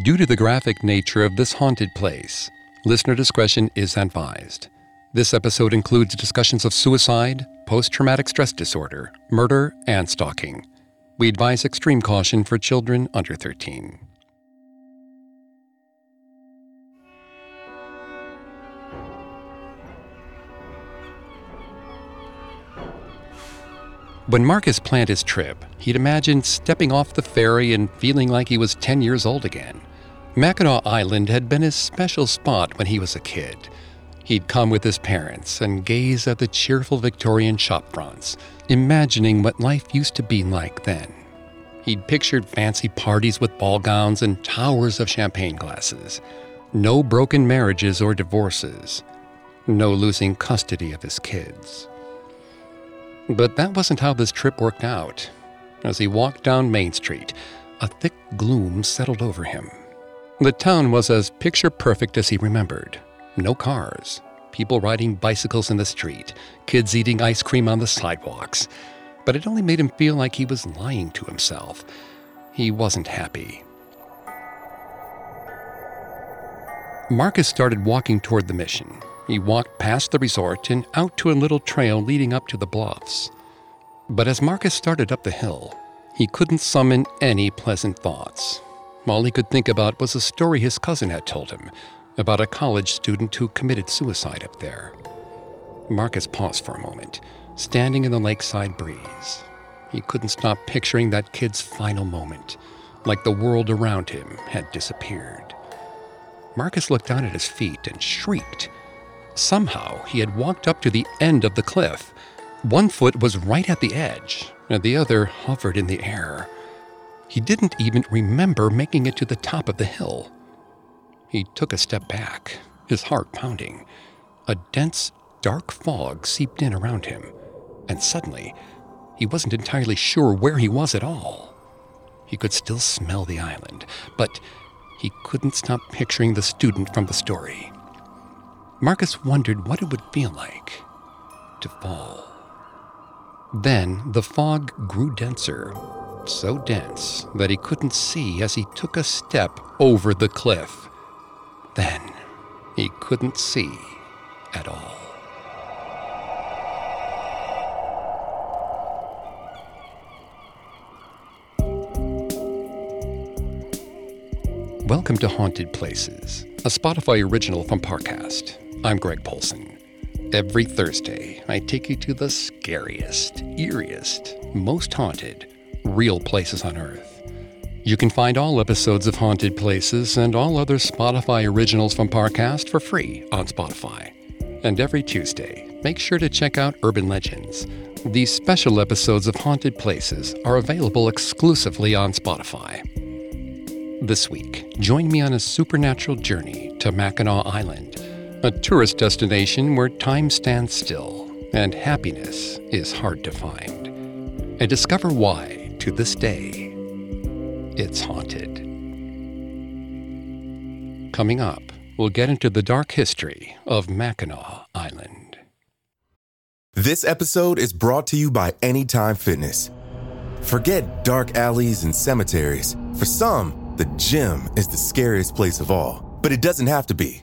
Due to the graphic nature of this haunted place, listener discretion is advised. This episode includes discussions of suicide, post-traumatic stress disorder, murder, and stalking. We advise extreme caution for children under 13. When Marcus planned his trip, he'd imagined stepping off the ferry and feeling like he was 10 years old again. Mackinac Island had been his special spot when he was a kid. He'd come with his parents and gaze at the cheerful Victorian shop fronts, imagining what life used to be like then. He'd pictured fancy parties with ball gowns and towers of champagne glasses. No broken marriages or divorces. No losing custody of his kids. But that wasn't how this trip worked out. As he walked down Main Street, a thick gloom settled over him. The town was as picture-perfect as he remembered. No cars, people riding bicycles in the street, kids eating ice cream on the sidewalks. But it only made him feel like he was lying to himself. He wasn't happy. Marcus started walking toward the Mission. He walked past the resort and out to a little trail leading up to the bluffs. But as Marcus started up the hill, he couldn't summon any pleasant thoughts. All he could think about was a story his cousin had told him about a college student who committed suicide up there. Marcus paused for a moment, standing in the lakeside breeze. He couldn't stop picturing that kid's final moment, like the world around him had disappeared. Marcus looked down at his feet and shrieked. Somehow, he had walked up to the end of the cliff. One foot was right at the edge, and the other hovered in the air. He didn't even remember making it to the top of the hill. He took a step back, his heart pounding. A dense, dark fog seeped in around him, and suddenly, he wasn't entirely sure where he was at all. He could still smell the island, but he couldn't stop picturing the student from the story. Marcus wondered what it would feel like to fall. Then the fog grew denser, so dense that he couldn't see as he took a step over the cliff. Then he couldn't see at all. Welcome to Haunted Places, a Spotify original from Parcast. I'm Greg Polson. Every Thursday, I take you to the scariest, eeriest, most haunted, real places on Earth. You can find all episodes of Haunted Places and all other Spotify originals from Parcast for free on Spotify. And every Tuesday, make sure to check out Urban Legends. These special episodes of Haunted Places are available exclusively on Spotify. This week, join me on a supernatural journey to Mackinac Island, a tourist destination where time stands still and happiness is hard to find. And discover why, to this day, it's haunted. Coming up, we'll get into the dark history of Mackinac Island. This episode is brought to you by Anytime Fitness. Forget dark alleys and cemeteries. For some, the gym is the scariest place of all, but it doesn't have to be.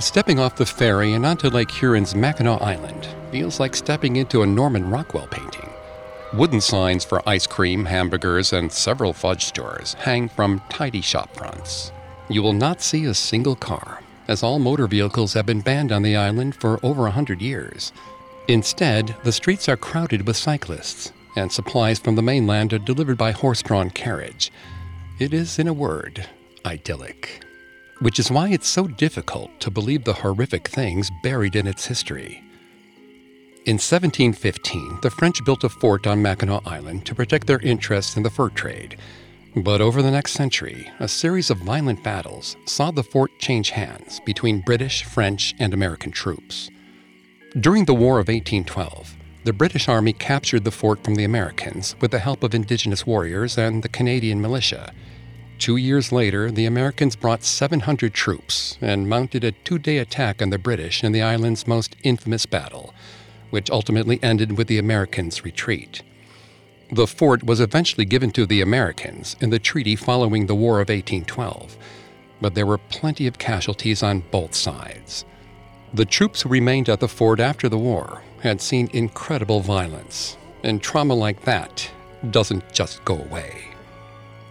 Stepping off the ferry and onto Lake Huron's Mackinac Island feels like stepping into a Norman Rockwell painting. Wooden signs for ice cream, hamburgers, and several fudge stores hang from tidy shop fronts. You will not see a single car, as all motor vehicles have been banned on the island for over 100 years. Instead, the streets are crowded with cyclists, and supplies from the mainland are delivered by horse-drawn carriage. It is, in a word, idyllic. Which is why it's so difficult to believe the horrific things buried in its history. In 1715, the French built a fort on Mackinac Island to protect their interests in the fur trade. But over the next century, a series of violent battles saw the fort change hands between British, French, and American troops. During the War of 1812, the British Army captured the fort from the Americans with the help of indigenous warriors and the Canadian militia. 2 years later, the Americans brought 700 troops and mounted a two-day attack on the British in the island's most infamous battle, which ultimately ended with the Americans' retreat. The fort was eventually given to the Americans in the treaty following the War of 1812, but there were plenty of casualties on both sides. The troops who remained at the fort after the war had seen incredible violence, and trauma like that doesn't just go away.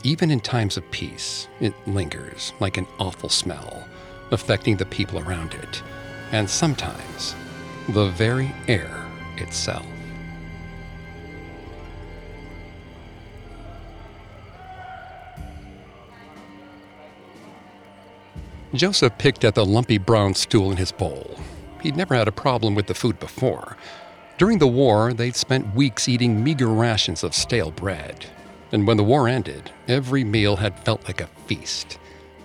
Even in times of peace, it lingers like an awful smell, affecting the people around it, and sometimes the very air itself. Joseph picked at the lumpy brown stool in his bowl. He'd never had a problem with the food before. During the war, they'd spent weeks eating meager rations of stale bread. And when the war ended, every meal had felt like a feast.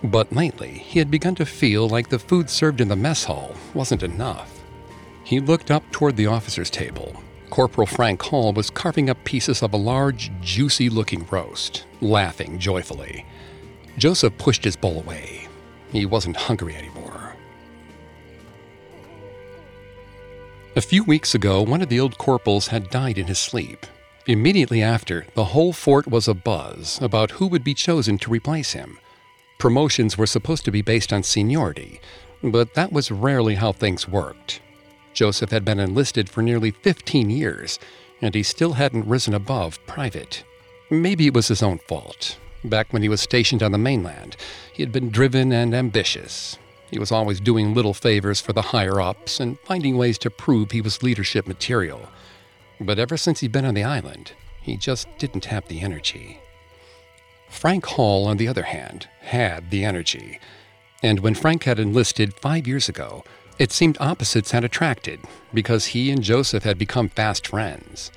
But lately, he had begun to feel like the food served in the mess hall wasn't enough. He looked up toward the officers' table. Corporal Frank Hall was carving up pieces of a large, juicy-looking roast, laughing joyfully. Joseph pushed his bowl away. He wasn't hungry anymore. A few weeks ago, one of the old corporals had died in his sleep. Immediately after, the whole fort was abuzz about who would be chosen to replace him. Promotions were supposed to be based on seniority, but that was rarely how things worked. Joseph had been enlisted for nearly 15 years, and he still hadn't risen above private. Maybe it was his own fault. Back when he was stationed on the mainland, he had been driven and ambitious. He was always doing little favors for the higher-ups and finding ways to prove he was leadership material. But ever since he'd been on the island, he just didn't have the energy. Frank Hall, on the other hand, had the energy. And when Frank had enlisted 5 years ago, it seemed opposites had attracted, because he and Joseph had become fast friends.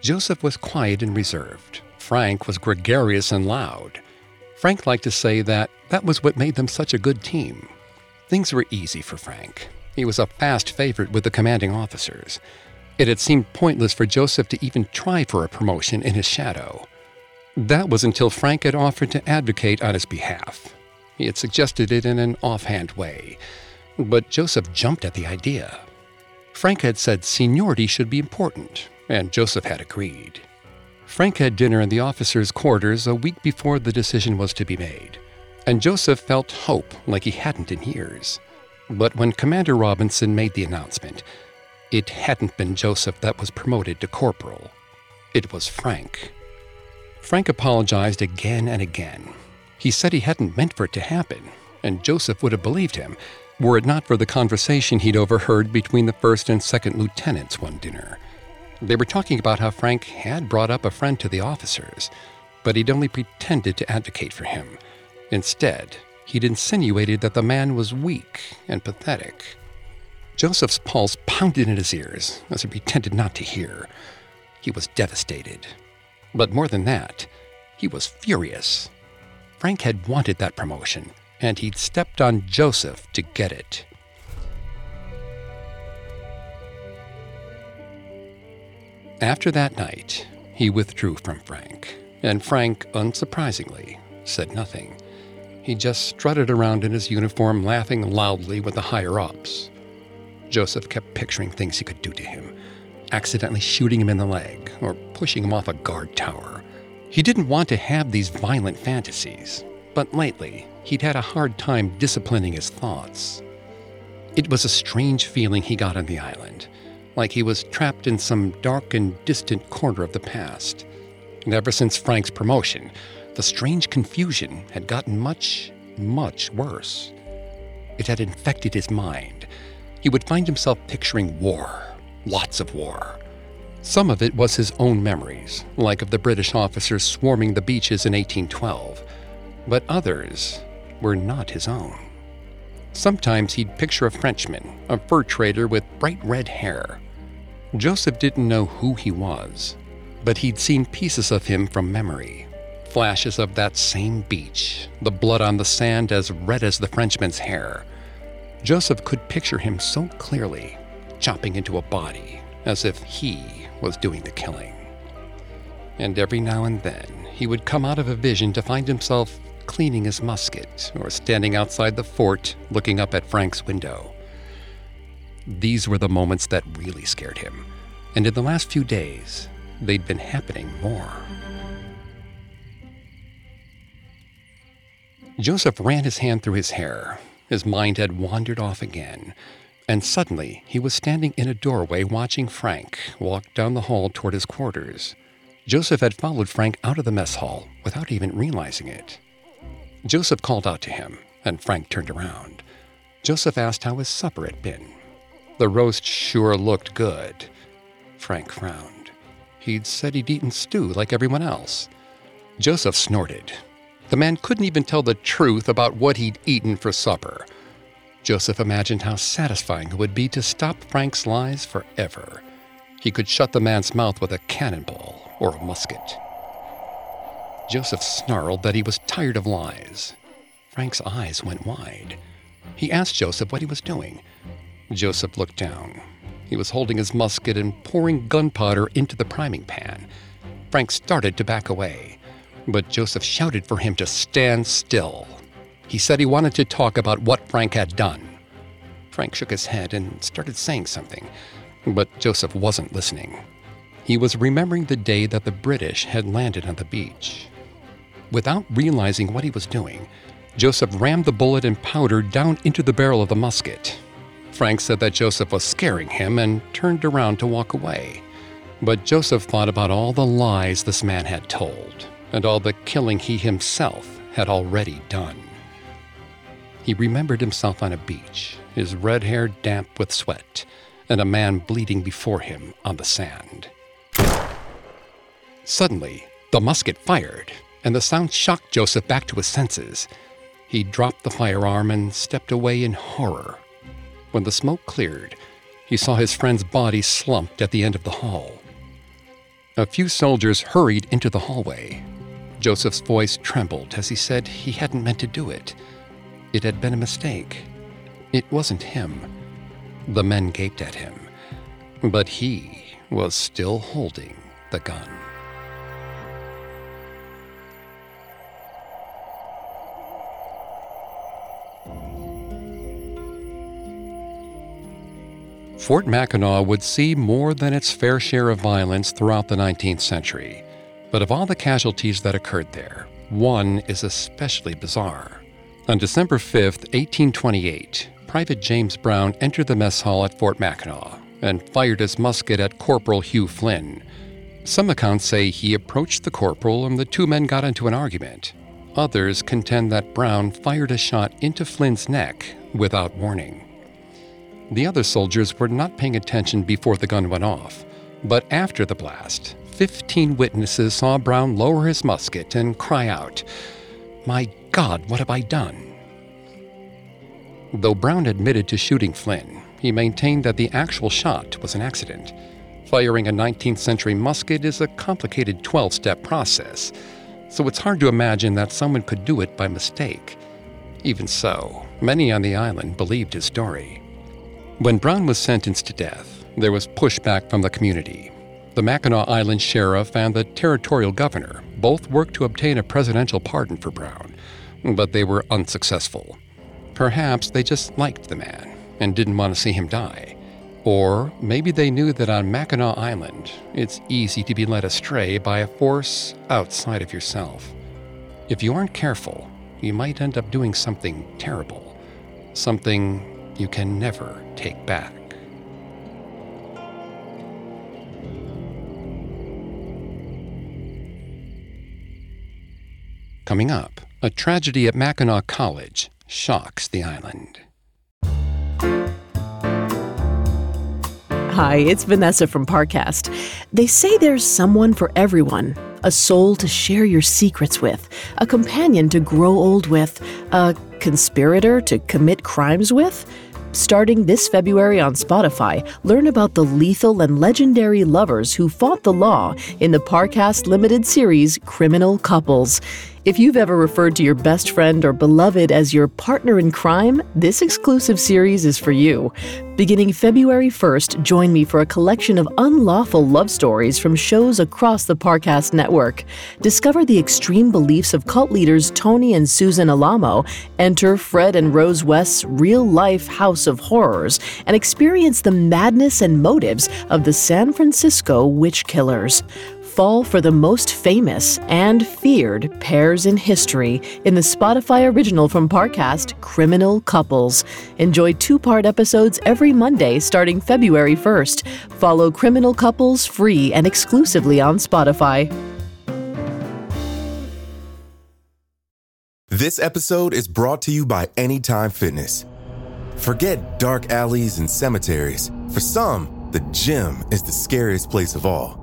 Joseph was quiet and reserved. Frank was gregarious and loud. Frank liked to say that that was what made them such a good team. Things were easy for Frank. He was a fast favorite with the commanding officers. It had seemed pointless for Joseph to even try for a promotion in his shadow. That was until Frank had offered to advocate on his behalf. He had suggested it in an offhand way, but Joseph jumped at the idea. Frank had said seniority should be important, and Joseph had agreed. Frank had dinner in the officers' quarters a week before the decision was to be made, and Joseph felt hope like he hadn't in years. But when Commander Robinson made the announcement, it hadn't been Joseph that was promoted to corporal. It was Frank. Frank apologized again and again. He said he hadn't meant for it to happen, and Joseph would have believed him, were it not for the conversation he'd overheard between the first and second lieutenants one dinner. They were talking about how Frank had brought up a friend to the officers, but he'd only pretended to advocate for him. Instead, he'd insinuated that the man was weak and pathetic. Joseph's pulse pounded in his ears as he pretended not to hear. He was devastated. But more than that, he was furious. Frank had wanted that promotion, and he'd stepped on Joseph to get it. After that night, he withdrew from Frank, and Frank, unsurprisingly, said nothing. He just strutted around in his uniform, laughing loudly with the higher-ups. Joseph kept picturing things he could do to him, accidentally shooting him in the leg or pushing him off a guard tower. He didn't want to have these violent fantasies, but lately he'd had a hard time disciplining his thoughts. It was a strange feeling he got on the island, like he was trapped in some dark and distant corner of the past. And ever since Frank's promotion, the strange confusion had gotten much, much worse. It had infected his mind. He would find himself picturing war, lots of war. Some of it was his own memories, like of the British officers swarming the beaches in 1812, but others were not his own. Sometimes he'd picture a Frenchman, a fur trader with bright red hair. Joseph didn't know who he was, but he'd seen pieces of him from memory. Flashes of that same beach, the blood on the sand as red as the Frenchman's hair. Joseph could picture him so clearly, chopping into a body, as if he was doing the killing. And every now and then, he would come out of a vision to find himself cleaning his musket or standing outside the fort looking up at Frank's window. These were the moments that really scared him, and in the last few days, they'd been happening more. Joseph ran his hand through his hair. His mind had wandered off again, and suddenly he was standing in a doorway watching Frank walk down the hall toward his quarters. Joseph had followed Frank out of the mess hall without even realizing it. Joseph called out to him, and Frank turned around. Joseph asked how his supper had been. The roast sure looked good. Frank frowned. He'd said he'd eaten stew like everyone else. Joseph snorted. The man couldn't even tell the truth about what he'd eaten for supper. Joseph imagined how satisfying it would be to stop Frank's lies forever. He could shut the man's mouth with a cannonball or a musket. Joseph snarled that he was tired of lies. Frank's eyes went wide. He asked Joseph what he was doing. Joseph looked down. He was holding his musket and pouring gunpowder into the priming pan. Frank started to back away, but Joseph shouted for him to stand still. He said he wanted to talk about what Frank had done. Frank shook his head and started saying something, but Joseph wasn't listening. He was remembering the day that the British had landed on the beach. Without realizing what he was doing, Joseph rammed the bullet and powder down into the barrel of the musket. Frank said that Joseph was scaring him and turned around to walk away. But Joseph thought about all the lies this man had told and all the killing he himself had already done. He remembered himself on a beach, his red hair damp with sweat, and a man bleeding before him on the sand. Suddenly, the musket fired, and the sound shocked Joseph back to his senses. He dropped the firearm and stepped away in horror. When the smoke cleared, he saw his friend's body slumped at the end of the hall. A few soldiers hurried into the hallway. Joseph's voice trembled as he said he hadn't meant to do it. It had been a mistake. It wasn't him. The men gaped at him, but he was still holding the gun. Fort Mackinac would see more than its fair share of violence throughout the 19th century, but of all the casualties that occurred there, one is especially bizarre. On December 5th, 1828, Private James Brown entered the mess hall at Fort Mackinac and fired his musket at Corporal Hugh Flynn. Some accounts say he approached the corporal and the two men got into an argument. Others contend that Brown fired a shot into Flynn's neck without warning. The other soldiers were not paying attention before the gun went off, but after the blast, 15 witnesses saw Brown lower his musket and cry out, "My God, what have I done?" Though Brown admitted to shooting Flynn, he maintained that the actual shot was an accident. Firing a 19th century musket is a complicated 12-step process, so it's hard to imagine that someone could do it by mistake. Even so, many on the island believed his story. When Brown was sentenced to death, there was pushback from the community. The Mackinac Island sheriff and the territorial governor both worked to obtain a presidential pardon for Brown, but they were unsuccessful. Perhaps they just liked the man and didn't want to see him die. Or maybe they knew that on Mackinac Island, it's easy to be led astray by a force outside of yourself. If you aren't careful, you might end up doing something terrible, something you can never take back. Coming up, a tragedy at Mackinac College shocks the island. Hi, it's Vanessa from Parcast. They say there's someone for everyone, a soul to share your secrets with, a companion to grow old with, a conspirator to commit crimes with. Starting this February on Spotify, learn about the lethal and legendary lovers who fought the law in the Parcast limited series Criminal Couples. If you've ever referred to your best friend or beloved as your partner in crime, this exclusive series is for you. Beginning February 1st, join me for a collection of unlawful love stories from shows across the Parcast network. Discover the extreme beliefs of cult leaders Tony and Susan Alamo, enter Fred and Rose West's real-life House of Horrors, and experience the madness and motives of the San Francisco witch killers. Fall for the most famous and feared pairs in history in the Spotify original from Parcast, Criminal Couples. Enjoy two-part episodes every Monday starting February 1st. Follow Criminal Couples free and exclusively on Spotify. This episode is brought to you by Anytime Fitness. Forget dark alleys and cemeteries. For some, the gym is the scariest place of all.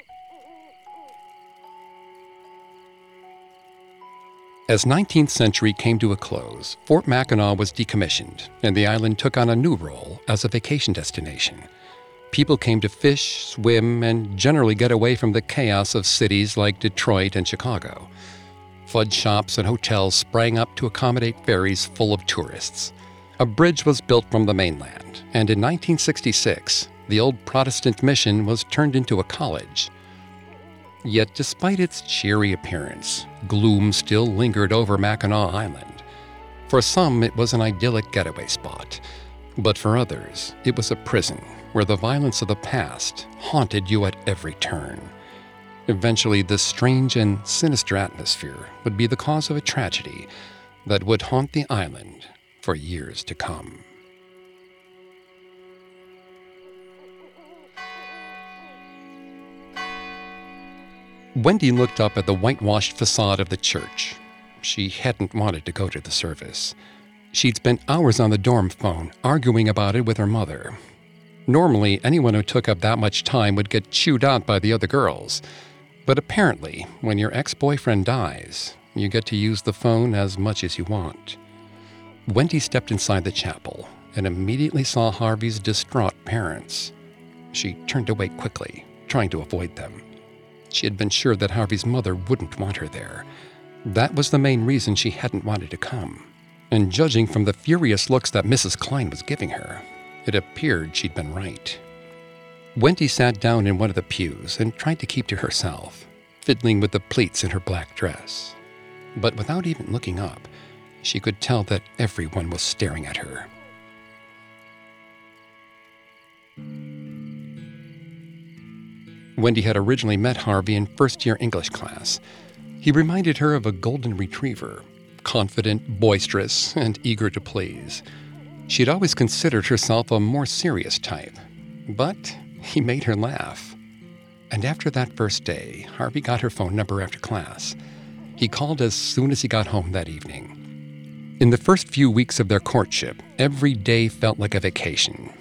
As 19th century came to a close, Fort Mackinac was decommissioned, and the island took on a new role as a vacation destination. People came to fish, swim, and generally get away from the chaos of cities like Detroit and Chicago. Flood shops and hotels sprang up to accommodate ferries full of tourists. A bridge was built from the mainland, and in 1966, the old Protestant mission was turned into a college. Yet despite its cheery appearance, gloom still lingered over Mackinac Island. For some, it was an idyllic getaway spot. But for others, it was a prison where the violence of the past haunted you at every turn. Eventually, this strange and sinister atmosphere would be the cause of a tragedy that would haunt the island for years to come. Wendy looked up at the whitewashed facade of the church. She hadn't wanted to go to the service. She'd spent hours on the dorm phone, arguing about it with her mother. Normally, anyone who took up that much time would get chewed out by the other girls. But apparently, when your ex-boyfriend dies, you get to use the phone as much as you want. Wendy stepped inside the chapel and immediately saw Harvey's distraught parents. She turned away quickly, trying to avoid them. She had been sure that Harvey's mother wouldn't want her there. That was the main reason she hadn't wanted to come. And judging from the furious looks that Mrs. Klein was giving her, it appeared she'd been right. Wendy sat down in one of the pews and tried to keep to herself, fiddling with the pleats in her black dress. But without even looking up, she could tell that everyone was staring at her. Wendy had originally met Harvey in first-year English class. He reminded her of a golden retriever, confident, boisterous, and eager to please. She'd always considered herself a more serious type, but he made her laugh. And after that first day, Harvey got her phone number after class. He called as soon as he got home that evening. In the first few weeks of their courtship, every day felt like a vacation.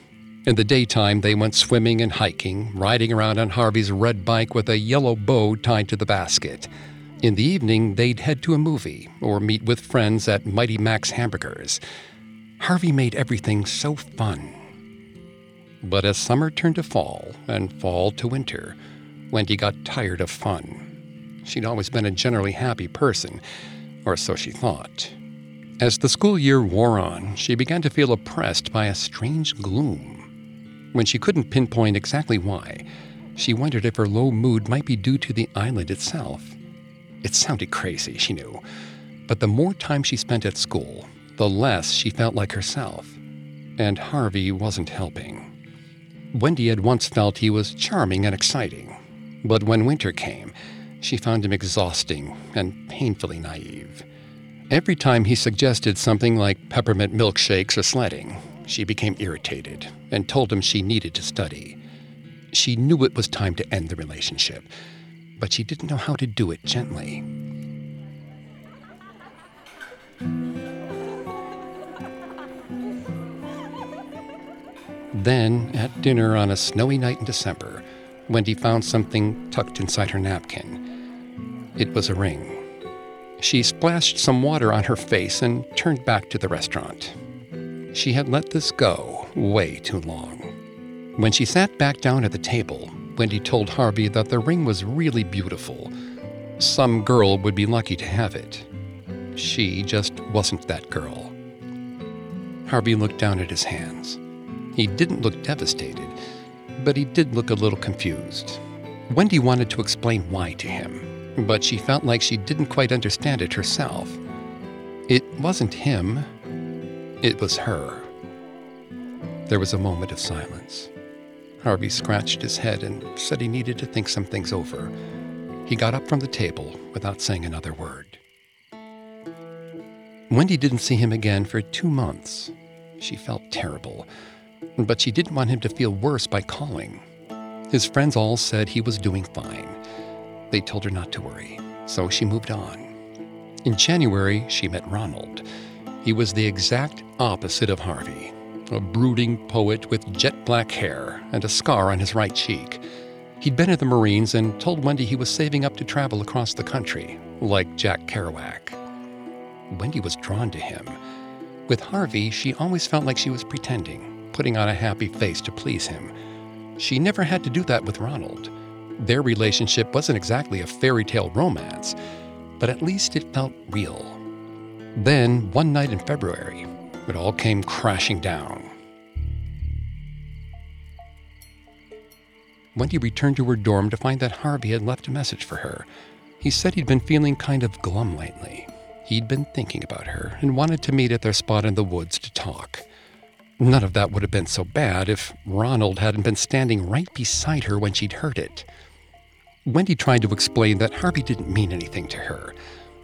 In the daytime, they went swimming and hiking, riding around on Harvey's red bike with a yellow bow tied to the basket. In the evening, they'd head to a movie or meet with friends at Mighty Max Hamburgers. Harvey made everything so fun. But as summer turned to fall and fall to winter, Wendy got tired of fun. She'd always been a generally happy person, or so she thought. As the school year wore on, she began to feel oppressed by a strange gloom. When she couldn't pinpoint exactly why, she wondered if her low mood might be due to the island itself. It sounded crazy, she knew, but the more time she spent at school, the less she felt like herself, and Harvey wasn't helping. Wendy had once felt he was charming and exciting, but when winter came, she found him exhausting and painfully naive. Every time he suggested something like peppermint milkshakes or sledding, she became irritated and told him she needed to study. She knew it was time to end the relationship, but she didn't know how to do it gently. Then, at dinner on a snowy night in December, Wendy found something tucked inside her napkin. It was a ring. She splashed some water on her face and turned back to the restaurant. She had let this go way too long. When she sat back down at the table, Wendy told Harvey that the ring was really beautiful. Some girl would be lucky to have it. She just wasn't that girl. Harvey looked down at his hands. He didn't look devastated, but he did look a little confused. Wendy wanted to explain why to him, but she felt like she didn't quite understand it herself. It wasn't him. It was her. There was a moment of silence. Harvey scratched his head and said he needed to think some things over. He got up from the table without saying another word. Wendy didn't see him again for 2 months. She felt terrible, but she didn't want him to feel worse by calling. His friends all said he was doing fine. They told her not to worry, so she moved on. In January, she met Ronald. He was the exact opposite of Harvey, a brooding poet with jet black hair and a scar on his right cheek. He'd been in the Marines and told Wendy he was saving up to travel across the country, like Jack Kerouac. Wendy was drawn to him. With Harvey, she always felt like she was pretending, putting on a happy face to please him. She never had to do that with Ronald. Their relationship wasn't exactly a fairy tale romance, but at least it felt real. Then, one night in February, it all came crashing down. Wendy returned to her dorm to find that Harvey had left a message for her. He said he'd been feeling kind of glum lately. He'd been thinking about her and wanted to meet at their spot in the woods to talk. None of that would have been so bad if Ronald hadn't been standing right beside her when she'd heard it. Wendy tried to explain that Harvey didn't mean anything to her,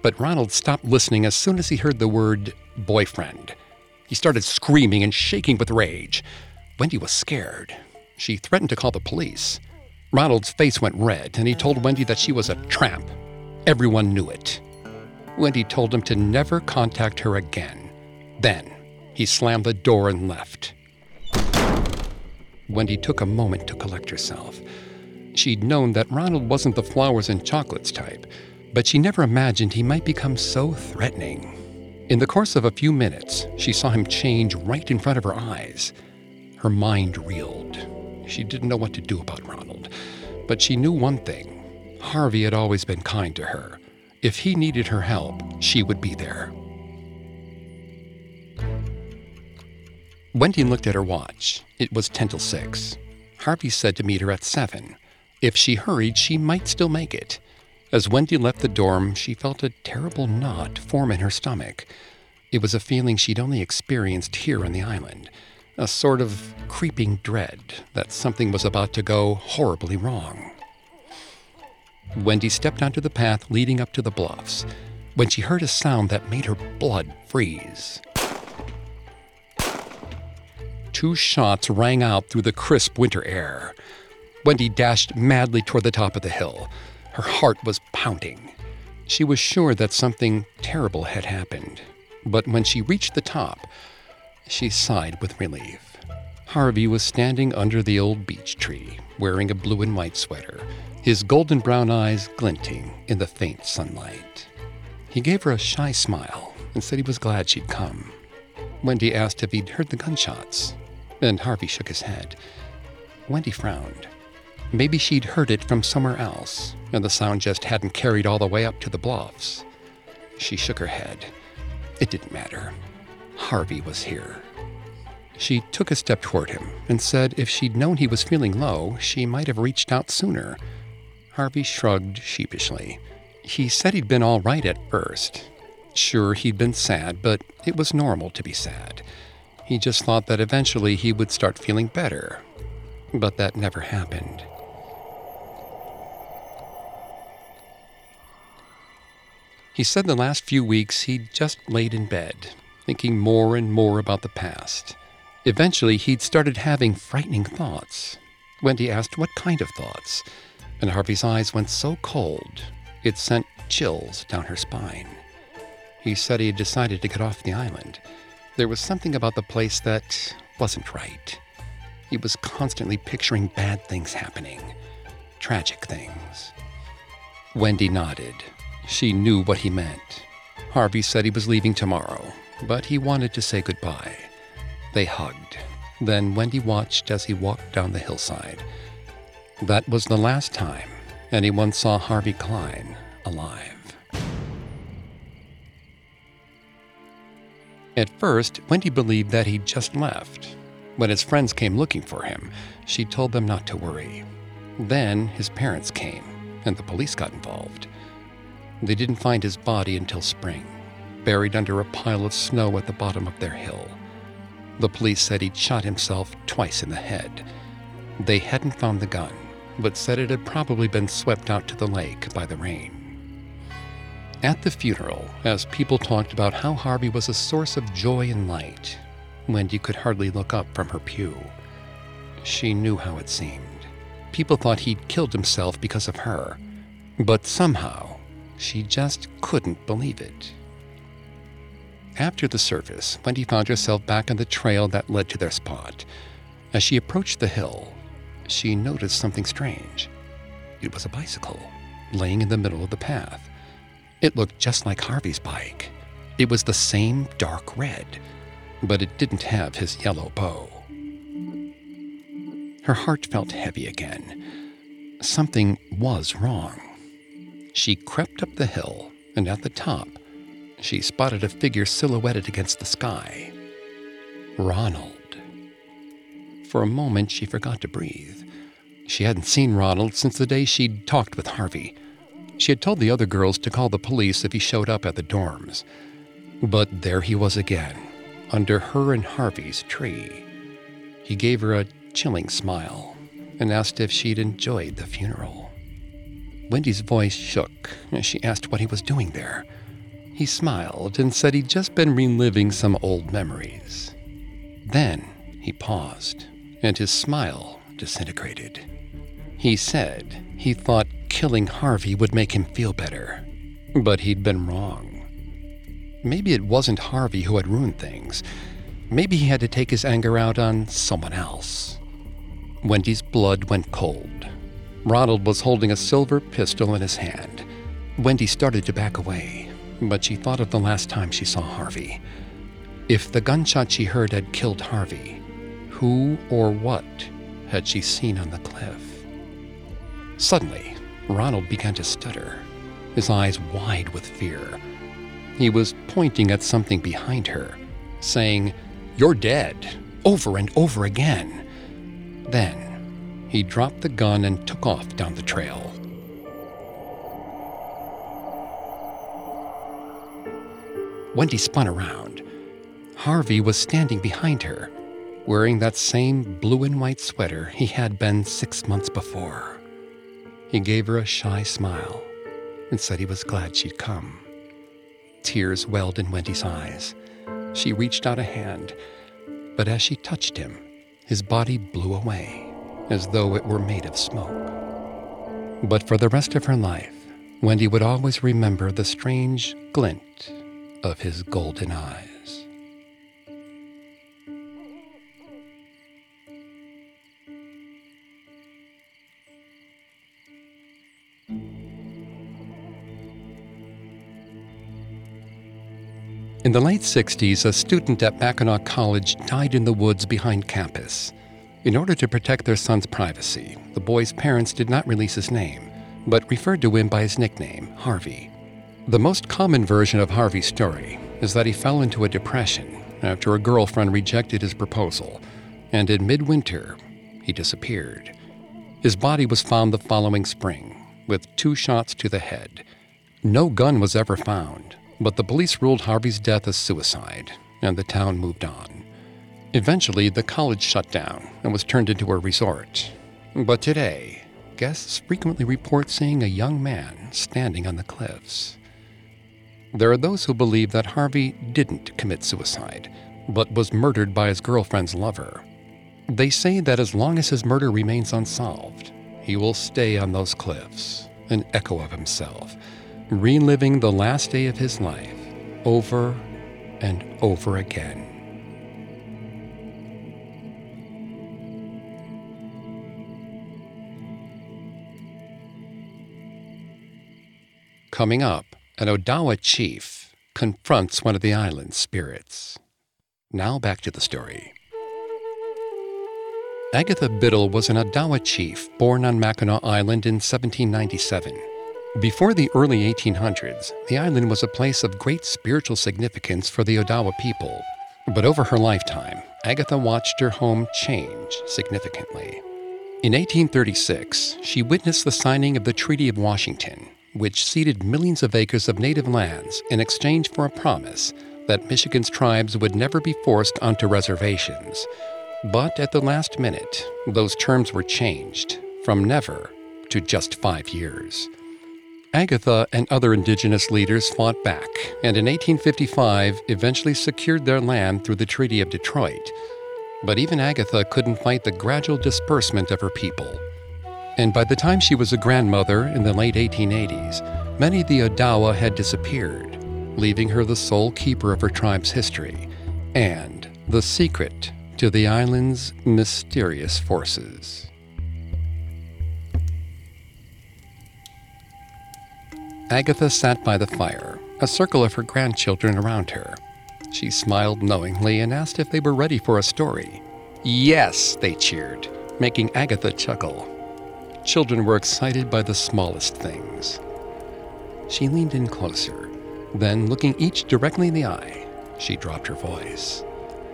but Ronald stopped listening as soon as he heard the word boyfriend. He started screaming and shaking with rage. Wendy was scared. She threatened to call the police. Ronald's face went red, and he told Wendy that she was a tramp. Everyone knew it. Wendy told him to never contact her again. Then, he slammed the door and left. Wendy took a moment to collect herself. She'd known that Ronald wasn't the flowers and chocolates type, but she never imagined he might become so threatening. In the course of a few minutes, she saw him change right in front of her eyes. Her mind reeled. She didn't know what to do about Ronald, but she knew one thing. Harvey had always been kind to her. If he needed her help, she would be there. Wendy looked at her watch. It was 5:50. Harvey said to meet her at 7. If she hurried, she might still make it. As Wendy left the dorm, she felt a terrible knot form in her stomach. It was a feeling she'd only experienced here on the island, a sort of creeping dread that something was about to go horribly wrong. Wendy stepped onto the path leading up to the bluffs when she heard a sound that made her blood freeze. 2 shots rang out through the crisp winter air. Wendy dashed madly toward the top of the hill. Her heart was pounding. She was sure that something terrible had happened. But when she reached the top, she sighed with relief. Harvey was standing under the old beech tree, wearing a blue and white sweater, his golden brown eyes glinting in the faint sunlight. He gave her a shy smile and said he was glad she'd come. Wendy asked if he'd heard the gunshots, and Harvey shook his head. Wendy frowned. Maybe she'd heard it from somewhere else, and the sound just hadn't carried all the way up to the bluffs. She shook her head. It didn't matter. Harvey was here. She took a step toward him and said if she'd known he was feeling low, she might have reached out sooner. Harvey shrugged sheepishly. He said he'd been all right at first. Sure, he'd been sad, but it was normal to be sad. He just thought that eventually he would start feeling better. But that never happened. He said the last few weeks he'd just laid in bed, thinking more and more about the past. Eventually, he'd started having frightening thoughts. Wendy asked what kind of thoughts, and Harvey's eyes went so cold, it sent chills down her spine. he said he had decided to get off the island. There was something about the place that wasn't right. He was constantly picturing bad things happening, tragic things. Wendy nodded. She knew what he meant. Harvey said he was leaving tomorrow, but he wanted to say goodbye. They hugged. Then Wendy watched as he walked down the hillside. That was the last time anyone saw Harvey Klein alive. At first, Wendy believed that he'd just left. When his friends came looking for him, she told them not to worry. Then his parents came, and the police got involved. They didn't find his body until spring, buried under a pile of snow at the bottom of their hill. The police said he'd shot himself twice in the head. They hadn't found the gun, but said it had probably been swept out to the lake by the rain. At the funeral, as people talked about how Harvey was a source of joy and light, Wendy could hardly look up from her pew. She knew how it seemed. People thought he'd killed himself because of her, but somehow she just couldn't believe it. After the service, Wendy found herself back on the trail that led to their spot. As she approached the hill, she noticed something strange. It was a bicycle, laying in the middle of the path. It looked just like Harvey's bike. It was the same dark red, but it didn't have his yellow bow. Her heart felt heavy again. Something was wrong. She crept up the hill, and at the top, she spotted a figure silhouetted against the sky. Ronald. For a moment, she forgot to breathe. She hadn't seen Ronald since the day she'd talked with Harvey. She had told the other girls to call the police if he showed up at the dorms. But there he was again, under her and Harvey's tree. He gave her a chilling smile and asked if she'd enjoyed the funeral. Wendy's voice shook as she asked what he was doing there. He smiled and said he'd just been reliving some old memories. Then he paused, and his smile disintegrated. He said he thought killing Harvey would make him feel better, but he'd been wrong. Maybe it wasn't Harvey who had ruined things. Maybe he had to take his anger out on someone else. Wendy's blood went cold. Ronald was holding a silver pistol in his hand. Wendy started to back away, but she thought of the last time she saw Harvey. If the gunshot she heard had killed Harvey, who or what had she seen on the cliff? Suddenly, Ronald began to stutter, his eyes wide with fear. He was pointing at something behind her, saying, "You're dead," over and over again. Then, he dropped the gun and took off down the trail. Wendy spun around. Harvey was standing behind her, wearing that same blue and white sweater he had been 6 months before. He gave her a shy smile and said he was glad she'd come. Tears welled in Wendy's eyes. She reached out a hand, but as she touched him, his body blew away as though it were made of smoke. But for the rest of her life, Wendy would always remember the strange glint of his golden eyes. In the late 60s, a student at Mackinac College died in the woods behind campus. In order to protect their son's privacy, the boy's parents did not release his name, but referred to him by his nickname, Harvey. The most common version of Harvey's story is that he fell into a depression after a girlfriend rejected his proposal, and in midwinter, he disappeared. His body was found the following spring, with 2 shots to the head. No gun was ever found. But the police ruled Harvey's death as suicide, and the town moved on. Eventually, the college shut down and was turned into a resort. But today, guests frequently report seeing a young man standing on the cliffs. There are those who believe that Harvey didn't commit suicide, but was murdered by his girlfriend's lover. They say that as long as his murder remains unsolved, he will stay on those cliffs, an echo of himself, reliving the last day of his life over and over again. Coming up, an Odawa chief confronts one of the island spirits. Now back to the story. Agatha Biddle was an Odawa chief born on Mackinac Island in 1797. Before the early 1800s, the island was a place of great spiritual significance for the Odawa people. But over her lifetime, Agatha watched her home change significantly. In 1836, she witnessed the signing of the Treaty of Washington, which ceded millions of acres of native lands in exchange for a promise that Michigan's tribes would never be forced onto reservations. But at the last minute, those terms were changed from never to just 5 years. Agatha and other indigenous leaders fought back, and in 1855 eventually secured their land through the Treaty of Detroit. But even Agatha couldn't fight the gradual disbursement of her people. And by the time she was a grandmother in the late 1880s, many of the Odawa had disappeared, leaving her the sole keeper of her tribe's history and the secret to the island's mysterious forces. Agatha sat by the fire, a circle of her grandchildren around her. She smiled knowingly and asked if they were ready for a story. Yes, they cheered, making Agatha chuckle. Children were excited by the smallest things. She leaned in closer, then looking each directly in the eye, she dropped her voice.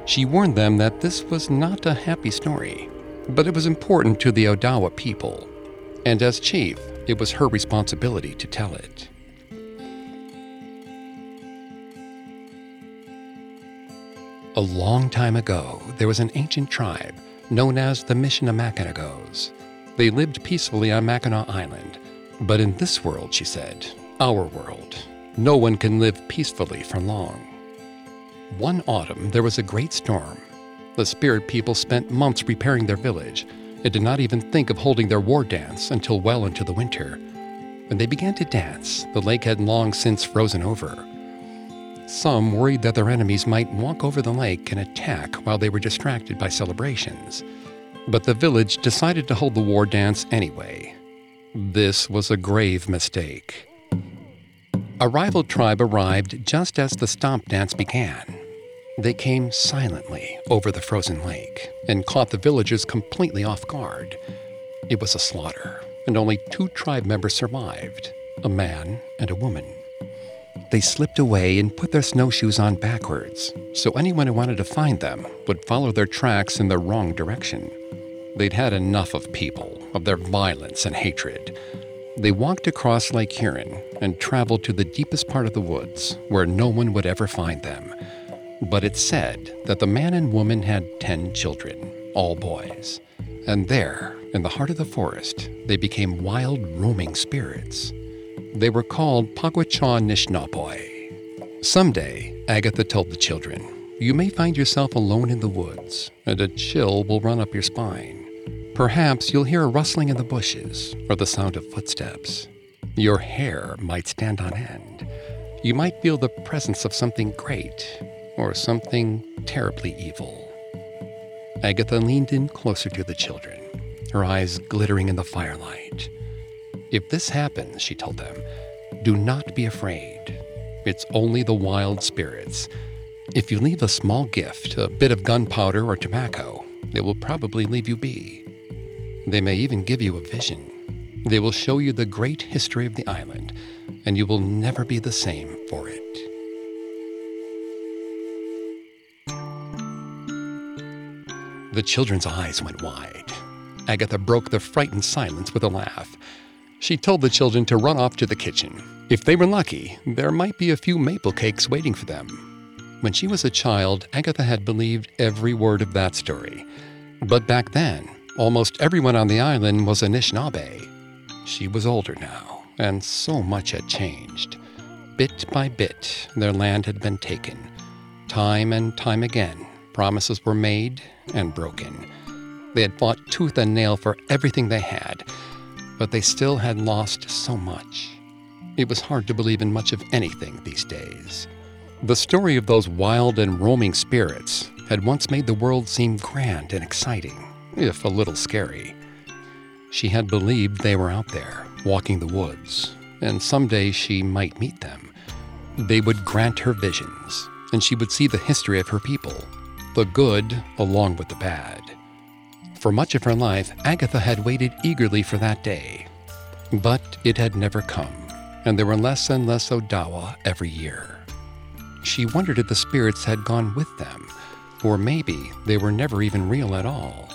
She warned them that this was not a happy story, but it was important to the Odawa people, and as chief, it was her responsibility to tell it. A long time ago, there was an ancient tribe known as the Mishinamakanagos. They lived peacefully on Mackinac Island. But in this world, she said, our world, no one can live peacefully for long. One autumn, there was a great storm. The spirit people spent months repairing their village and did not even think of holding their war dance until well into the winter. When they began to dance, the lake had long since frozen over. Some worried that their enemies might walk over the lake and attack while they were distracted by celebrations. But the village decided to hold the war dance anyway. This was a grave mistake. A rival tribe arrived just as the stomp dance began. They came silently over the frozen lake and caught the villagers completely off guard. It was a slaughter, and only 2 tribe members survived, a man and a woman. They slipped away and put their snowshoes on backwards, so anyone who wanted to find them would follow their tracks in the wrong direction. They'd had enough of people, of their violence and hatred. They walked across Lake Huron and traveled to the deepest part of the woods, where no one would ever find them. But it's said that the man and woman had 10 children, all boys. And there, in the heart of the forest, they became wild, roaming spirits. They were called Pakwachan Nishnaboy. Someday, Agatha told the children, you may find yourself alone in the woods, and a chill will run up your spine. Perhaps you'll hear a rustling in the bushes or the sound of footsteps. Your hair might stand on end. You might feel the presence of something great or something terribly evil. Agatha leaned in closer to the children, her eyes glittering in the firelight. If this happens, she told them, do not be afraid. It's only the wild spirits. If you leave a small gift, a bit of gunpowder or tobacco, they will probably leave you be. They may even give you a vision. They will show you the great history of the island, and you will never be the same for it. The children's eyes went wide. Agatha broke the frightened silence with a laugh. She told the children to run off to the kitchen. If they were lucky, there might be a few maple cakes waiting for them. When she was a child, Agatha had believed every word of that story. But back then, almost everyone on the island was Anishinaabe. She was older now, and so much had changed. Bit by bit, their land had been taken. Time and time again, promises were made and broken. They had fought tooth and nail for everything they had, but they still had lost so much. It was hard to believe in much of anything these days. The story of those wild and roaming spirits had once made the world seem grand and exciting, if a little scary. She had believed they were out there, walking the woods, and someday she might meet them. They would grant her visions, and she would see the history of her people, the good along with the bad. For much of her life, Agatha had waited eagerly for that day, but it had never come, and there were less and less Odawa every year. She wondered if the spirits had gone with them, or maybe they were never even real at all.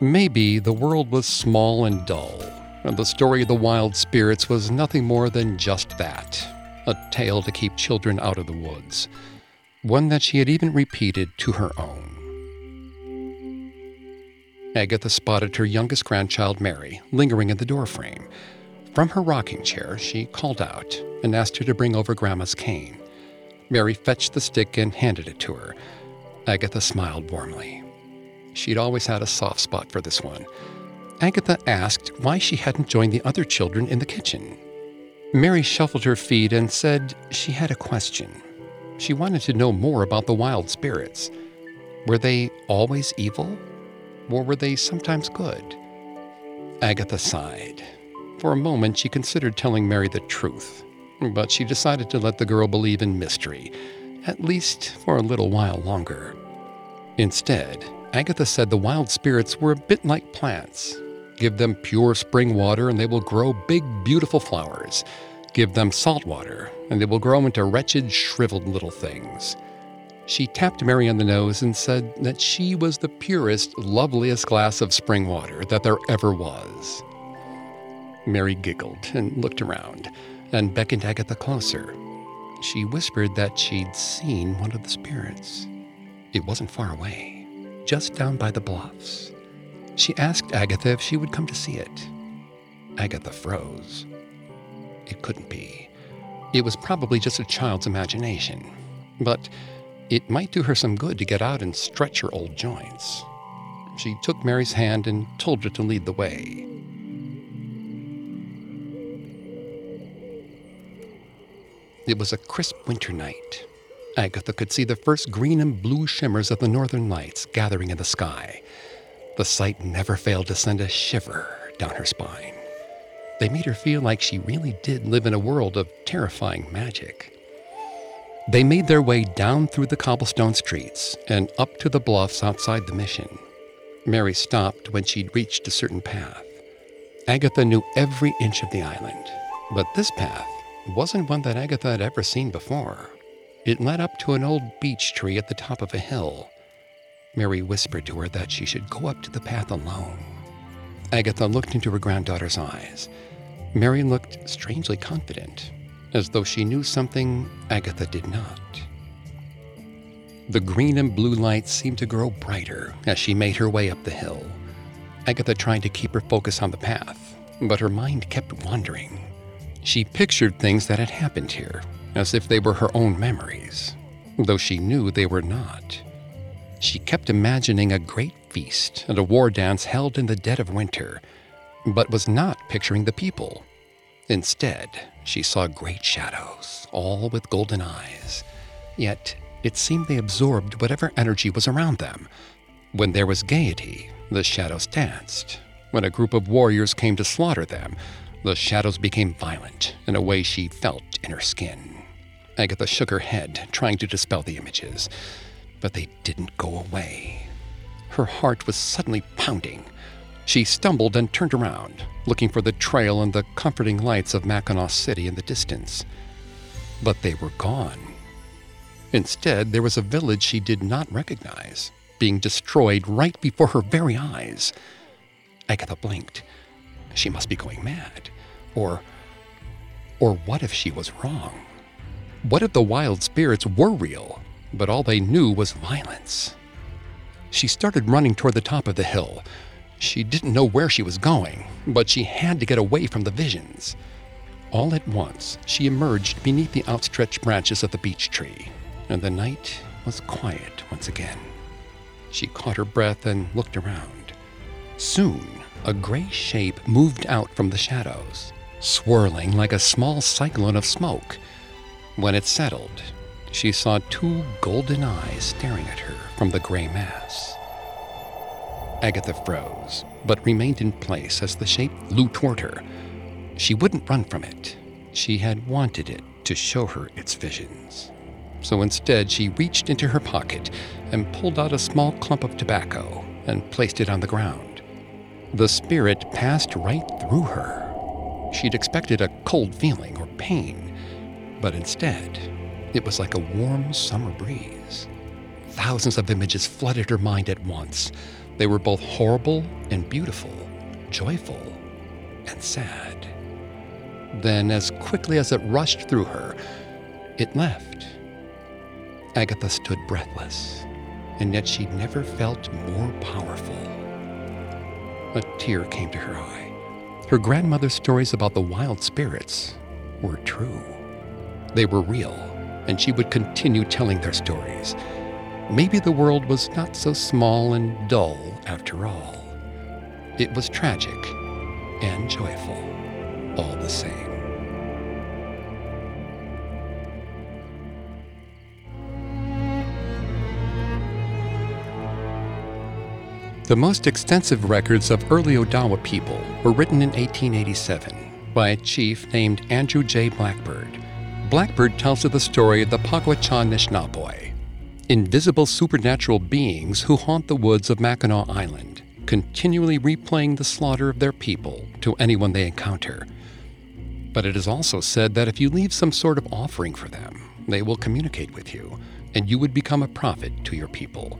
Maybe the world was small and dull, and the story of the wild spirits was nothing more than just that, a tale to keep children out of the woods, one that she had even repeated to her own. Agatha spotted her youngest grandchild, Mary, lingering in the doorframe. From her rocking chair, she called out and asked her to bring over Grandma's cane. Mary fetched the stick and handed it to her. Agatha smiled warmly. She'd always had a soft spot for this one. Agatha asked why she hadn't joined the other children in the kitchen. Mary shuffled her feet and said she had a question. She wanted to know more about the wild spirits. Were they always evil, or were they sometimes good? Agatha sighed. For a moment, she considered telling Mary the truth, but she decided to let the girl believe in mystery, at least for a little while longer. Instead, Agatha said the wild spirits were a bit like plants. Give them pure spring water and they will grow big, beautiful flowers. Give them salt water and they will grow into wretched, shriveled little things. She tapped Mary on the nose and said that she was the purest, loveliest glass of spring water that there ever was. Mary giggled and looked around and beckoned Agatha closer. She whispered that she'd seen one of the spirits. It wasn't far away, just down by the bluffs. She asked Agatha if she would come to see it. Agatha froze. It couldn't be. It was probably just a child's imagination, but it might do her some good to get out and stretch her old joints. She took Mary's hand and told her to lead the way. It was a crisp winter night. Agatha could see the first green and blue shimmers of the northern lights gathering in the sky. The sight never failed to send a shiver down her spine. They made her feel like she really did live in a world of terrifying magic. They made their way down through the cobblestone streets and up to the bluffs outside the mission. Mary stopped when she'd reached a certain path. Agatha knew every inch of the island, but this path wasn't one that Agatha had ever seen before. It led up to an old beech tree at the top of a hill. Mary whispered to her that she should go up to the path alone. Agatha looked into her granddaughter's eyes. Mary looked strangely confident, as though she knew something Agatha did not. The green and blue lights seemed to grow brighter as she made her way up the hill. Agatha tried to keep her focus on the path, but her mind kept wandering. She pictured things that had happened here, as if they were her own memories, though she knew they were not. She kept imagining a great feast and a war dance held in the dead of winter, but was not picturing the people. Instead, she saw great shadows, all with golden eyes. Yet, it seemed they absorbed whatever energy was around them. When there was gaiety, the shadows danced. When a group of warriors came to slaughter them, the shadows became violent in a way she felt in her skin. Agatha shook her head, trying to dispel the images, but they didn't go away. Her heart was suddenly pounding. She stumbled and turned around, looking for the trail and the comforting lights of Mackinac City in the distance. But they were gone. Instead, there was a village she did not recognize, being destroyed right before her very eyes. Agatha blinked. She must be going mad. Or what if she was wrong? What if the wild spirits were real, but all they knew was violence? She started running toward the top of the hill. She didn't know where she was going, but she had to get away from the visions. All at once, she emerged beneath the outstretched branches of the beech tree, and the night was quiet once again. She caught her breath and looked around. Soon, a gray shape moved out from the shadows, swirling like a small cyclone of smoke. When it settled, she saw two golden eyes staring at her from the gray mass. Agatha froze, but remained in place as the shape flew toward her. She wouldn't run from it. She had wanted it to show her its visions. So instead, she reached into her pocket and pulled out a small clump of tobacco and placed it on the ground. The spirit passed right through her. She'd expected a cold feeling or pain, but instead, it was like a warm summer breeze. Thousands of images flooded her mind at once. They were both horrible and beautiful, joyful and sad. Then, as quickly as it rushed through her, it left. Agatha stood breathless, and yet she never felt more powerful. A tear came to her eye. Her grandmother's stories about the wild spirits were true. They were real, and she would continue telling their stories. Maybe the world was not so small and dull after all. It was tragic and joyful, all the same. The most extensive records of early Odawa people were written in 1887 by a chief named Andrew J. Blackbird. Blackbird tells of the story of the Pakwachan Nishnaboy, invisible supernatural beings who haunt the woods of Mackinac Island, continually replaying the slaughter of their people to anyone they encounter. But it is also said that if you leave some sort of offering for them, they will communicate with you, and you would become a prophet to your people.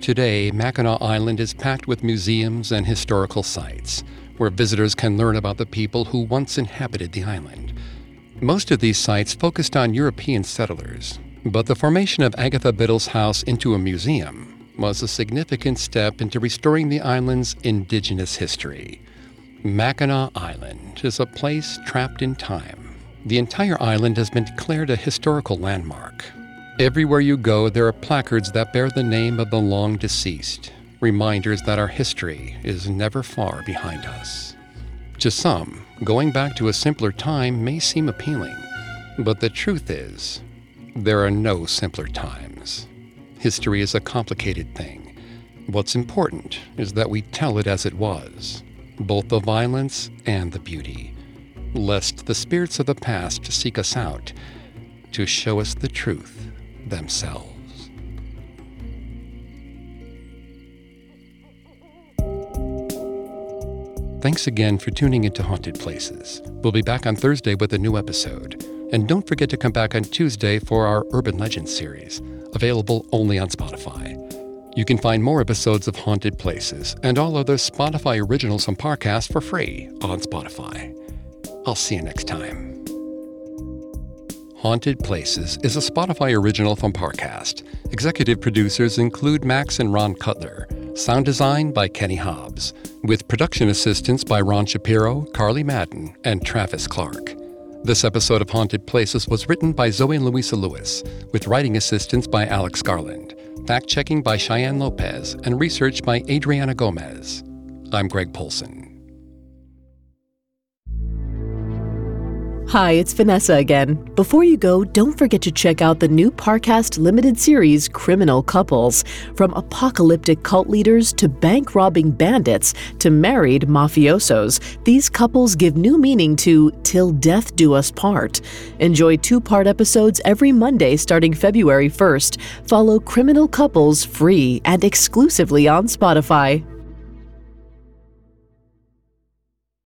Today, Mackinac Island is packed with museums and historical sites, where visitors can learn about the people who once inhabited the island. Most of these sites focused on European settlers, but the formation of Agatha Biddle's house into a museum was a significant step into restoring the island's indigenous history. Mackinac Island is a place trapped in time. The entire island has been declared a historical landmark. Everywhere you go, there are placards that bear the name of the long deceased, reminders that our history is never far behind us. To some, going back to a simpler time may seem appealing, but the truth is, there are no simpler times. History is a complicated thing. What's important is that we tell it as it was, both the violence and the beauty, lest the spirits of the past seek us out to show us the truth themselves. Thanks again for tuning into Haunted Places. We'll be back on Thursday with a new episode. And don't forget to come back on Tuesday for our Urban Legends series, available only on Spotify. You can find more episodes of Haunted Places and all other Spotify originals from Parcast for free on Spotify. I'll see you next time. Haunted Places is a Spotify original from Parcast. Executive producers include Max and Ron Cutler. Sound design by Kenny Hobbs. With production assistance by Ron Shapiro, Carly Madden, and Travis Clark. This episode of Haunted Places was written by Zoe and Louisa Lewis, with writing assistance by Alex Garland, fact-checking by Cheyenne Lopez, and research by Adriana Gomez. I'm Greg Polson. Hi, it's Vanessa again. Before you go, don't forget to check out the new Parcast limited series, Criminal Couples. From apocalyptic cult leaders to bank-robbing bandits to married mafiosos, these couples give new meaning to Till Death Do Us Part. Enjoy two-part episodes every Monday starting February 1st. Follow Criminal Couples free and exclusively on Spotify.